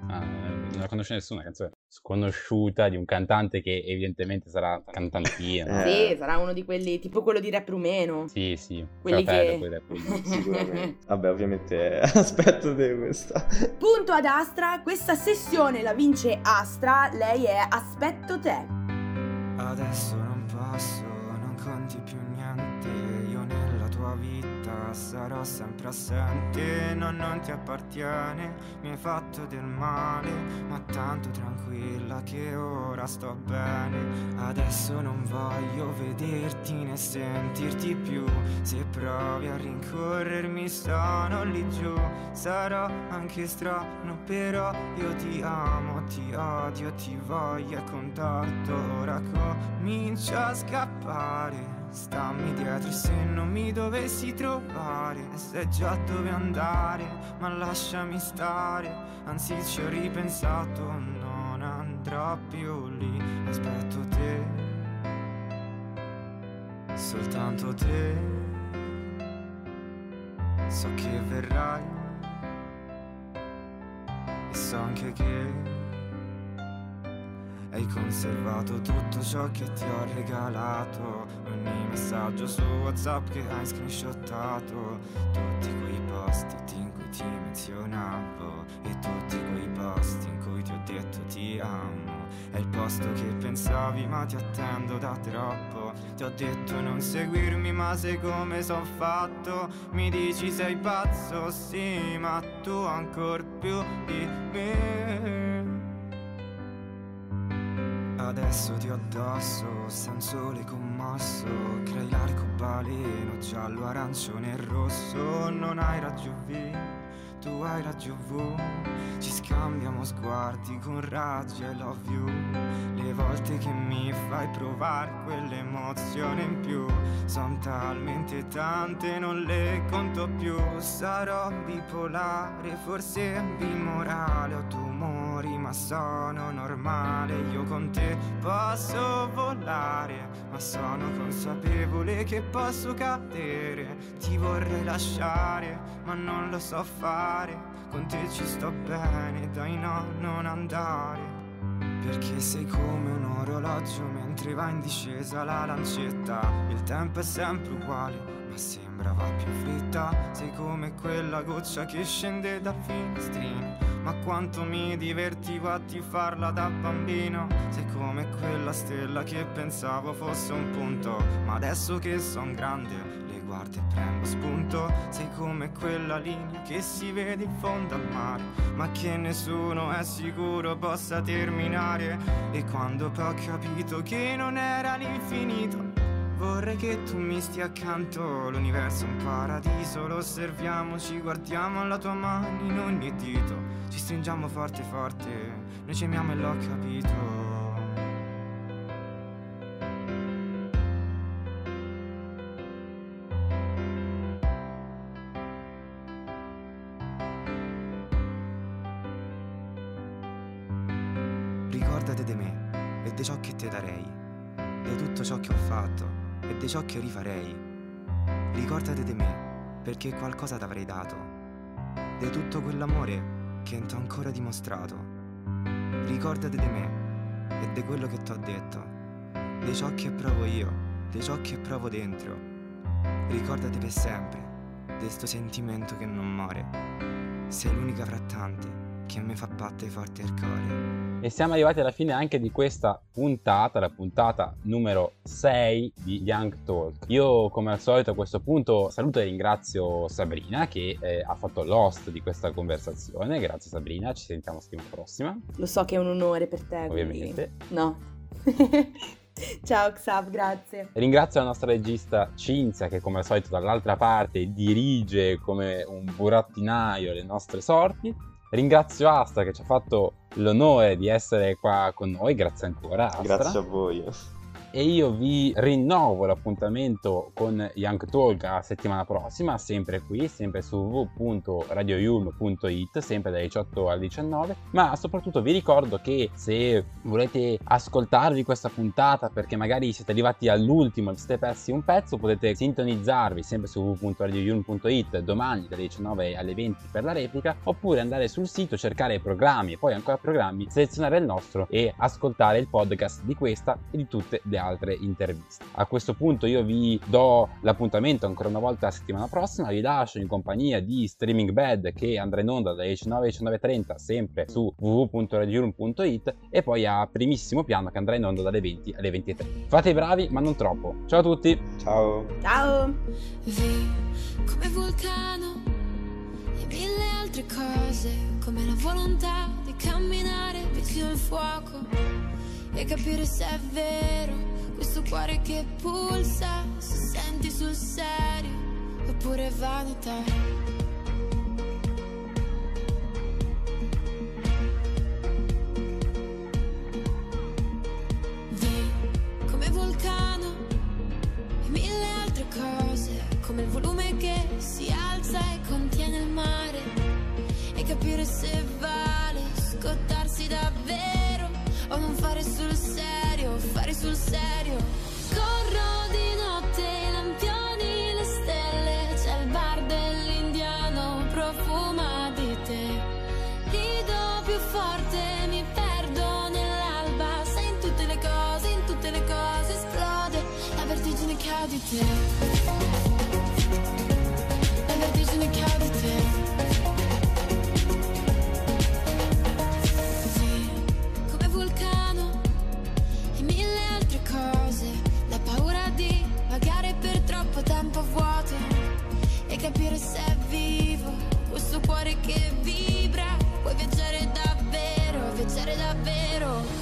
Ah, non la conosce nessuna canzone. Sconosciuta di un cantante che evidentemente sarà cantantina. Eh. Sì, sarà uno di quelli, tipo quello di rap rumeno. Sì, sì. Quelli che... quel rap rumeno. Sicuramente. Vabbè, ovviamente aspetto te questa. Punto ad Astra, questa sessione la vince Astra, lei è Aspetto te. Adesso non posso non racconti più niente. Io nella tua vita sarò sempre assente. No, non ti appartiene, mi hai fatto del male, ma tanto tranquilla che ora sto bene. Adesso non voglio vederti né sentirti più. Se provi a rincorrermi sono lì giù. Sarò anche strano, però io ti amo, ti odio, ti voglio a contatto. Ora comincio a scappare. Stammi dietro se non mi dovessi trovare. Sai già dove andare, ma lasciami stare. Anzi ci ho ripensato, non andrò più lì. Aspetto te, soltanto te. So che verrai e so anche che hai conservato tutto ciò che ti ho regalato. Ogni messaggio su WhatsApp che hai screenshottato. Tutti quei post in cui ti menzionavo. E tutti quei post in cui ti ho detto ti amo. È il posto che pensavi ma ti attendo da troppo. Ti ho detto non seguirmi ma sei come son fatto. Mi dici sei pazzo, sì, ma tu ancor più di me. Adesso ti ho addosso, sta un sole commosso. Crei l'arcobaleno, giallo, arancione e rosso. Non hai raggio V, tu hai raggio V. Ci scambiamo sguardi con raggi e love you. Le volte che mi fai provare quell'emozione in più son talmente tante, non le conto più. Sarò bipolare, forse bimorale. Ho tumori ma sono normale. Io con te posso volare, ma sono consapevole che posso cadere. Ti vorrei lasciare, ma non lo so fare. Con te ci sto bene, dai no, non andare. Perché sei come un orologio mentre va in discesa la lancetta. Il tempo è sempre uguale, ma sembrava più fretta. Sei come quella goccia che scende dal finestrino. Ma quanto mi divertivo a tifarla da bambino. Sei come quella stella che pensavo fosse un punto, ma adesso che son grande le guardo e prendo spunto. Sei come quella linea che si vede in fondo al mare, ma che nessuno è sicuro possa terminare. E quando poi ho capito che non era l'infinito, vorrei che tu mi stia accanto. L'universo è un paradiso, lo osserviamo, ci guardiamo, la tua mano in ogni dito. Ci stringiamo forte forte, noi ci amiamo e l'ho capito. Ricordate di me e di ciò che ti darei, di tutto ciò che ho fatto e di ciò che rifarei. Ricordate di me perché qualcosa t'avrei dato, di tutto quell'amore che non t'ho ancora dimostrato. Ricordate di me e di quello che t'ho detto, di ciò che provo io, di ciò che provo dentro. Ricordate per sempre di sto sentimento che non muore. Sei l'unica fra tanti che mi fa battere forte il cuore. E siamo arrivati alla fine anche di questa puntata, la puntata numero sei di Young Talk. Io come al solito a questo punto saluto e ringrazio Sabrina che eh, ha fatto l'host di questa conversazione. Grazie Sabrina, ci sentiamo settimana prossima. Lo so che è un onore per te. Ovviamente. Quindi... No. Ciao Xav, grazie. Ringrazio la nostra regista Cinzia che come al solito dall'altra parte dirige come un burattinaio le nostre sorti. Ringrazio Astra che ci ha fatto l'onore di essere qua con noi, grazie ancora Astra. Grazie a voi. E io vi rinnovo l'appuntamento con Young Talk la settimana prossima, sempre qui, sempre su w w w punto radio yulm punto i t, sempre dalle diciotto alle diciannove, ma soprattutto vi ricordo che se volete ascoltarvi questa puntata perché magari siete arrivati all'ultimo e vi siete persi un pezzo, potete sintonizzarvi sempre su w w w punto radio yulm punto i t domani dalle diciannove alle venti per la replica, oppure andare sul sito, cercare programmi e poi ancora programmi, selezionare il nostro e ascoltare il podcast di questa e di tutte le altre altre interviste. A questo punto io vi do l'appuntamento ancora una volta la settimana prossima, vi lascio in compagnia di Streaming Bad, che andrà in onda dalle diciannove alle diciannove e trenta sempre su w w w punto radio yulm punto it, e poi a Primissimo Piano, che andrà in onda dalle venti alle ventitré. Fate i bravi ma non troppo. Ciao a tutti. Ciao. Ciao. Come vulcano e mille altre cose, come la volontà di camminare vicino al fuoco e capire se è vero questo cuore che pulsa, se senti sul serio oppure vanità. Di come vulcano e mille altre cose, come il volume che si alza e contiene il mare, e capire se vale scottarsi davvero o non fare sul serio, fare sul serio. Corro di notte, i lampioni, le stelle, c'è il bar dell'indiano, profuma di te. Rido più forte, mi perdo nell'alba, sei in tutte le cose, in tutte le cose, esplode la vertigine che ho di te. Vuoto e capire se è vivo questo cuore che vibra, puoi viaggiare davvero, viaggiare davvero.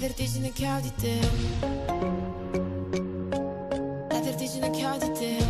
Vertigine che ho di te, la vertigine che ho di te.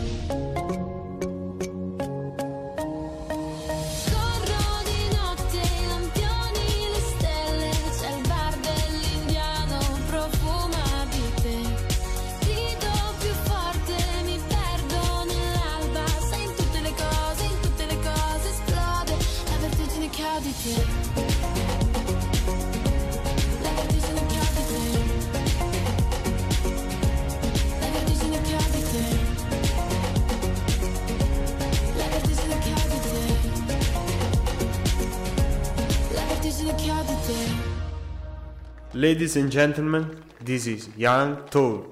Ladies and gentlemen, this is Young Talk.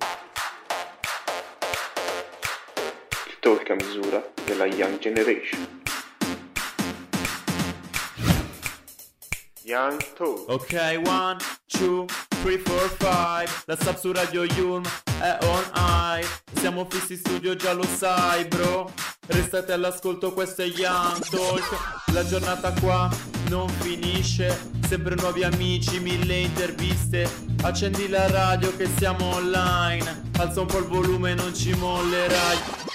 Il talk a misura della Young Generation. Young Talk. Ok, one, two, three, four, five. La S A P su Radio Yulm è on high. Siamo fissi in studio, già lo sai, bro. Restate all'ascolto, questo è Young Talk. La giornata qua non finisce, sempre nuovi amici, mille interviste. Accendi la radio che siamo online, alza un po' il volume, non ci mollerai.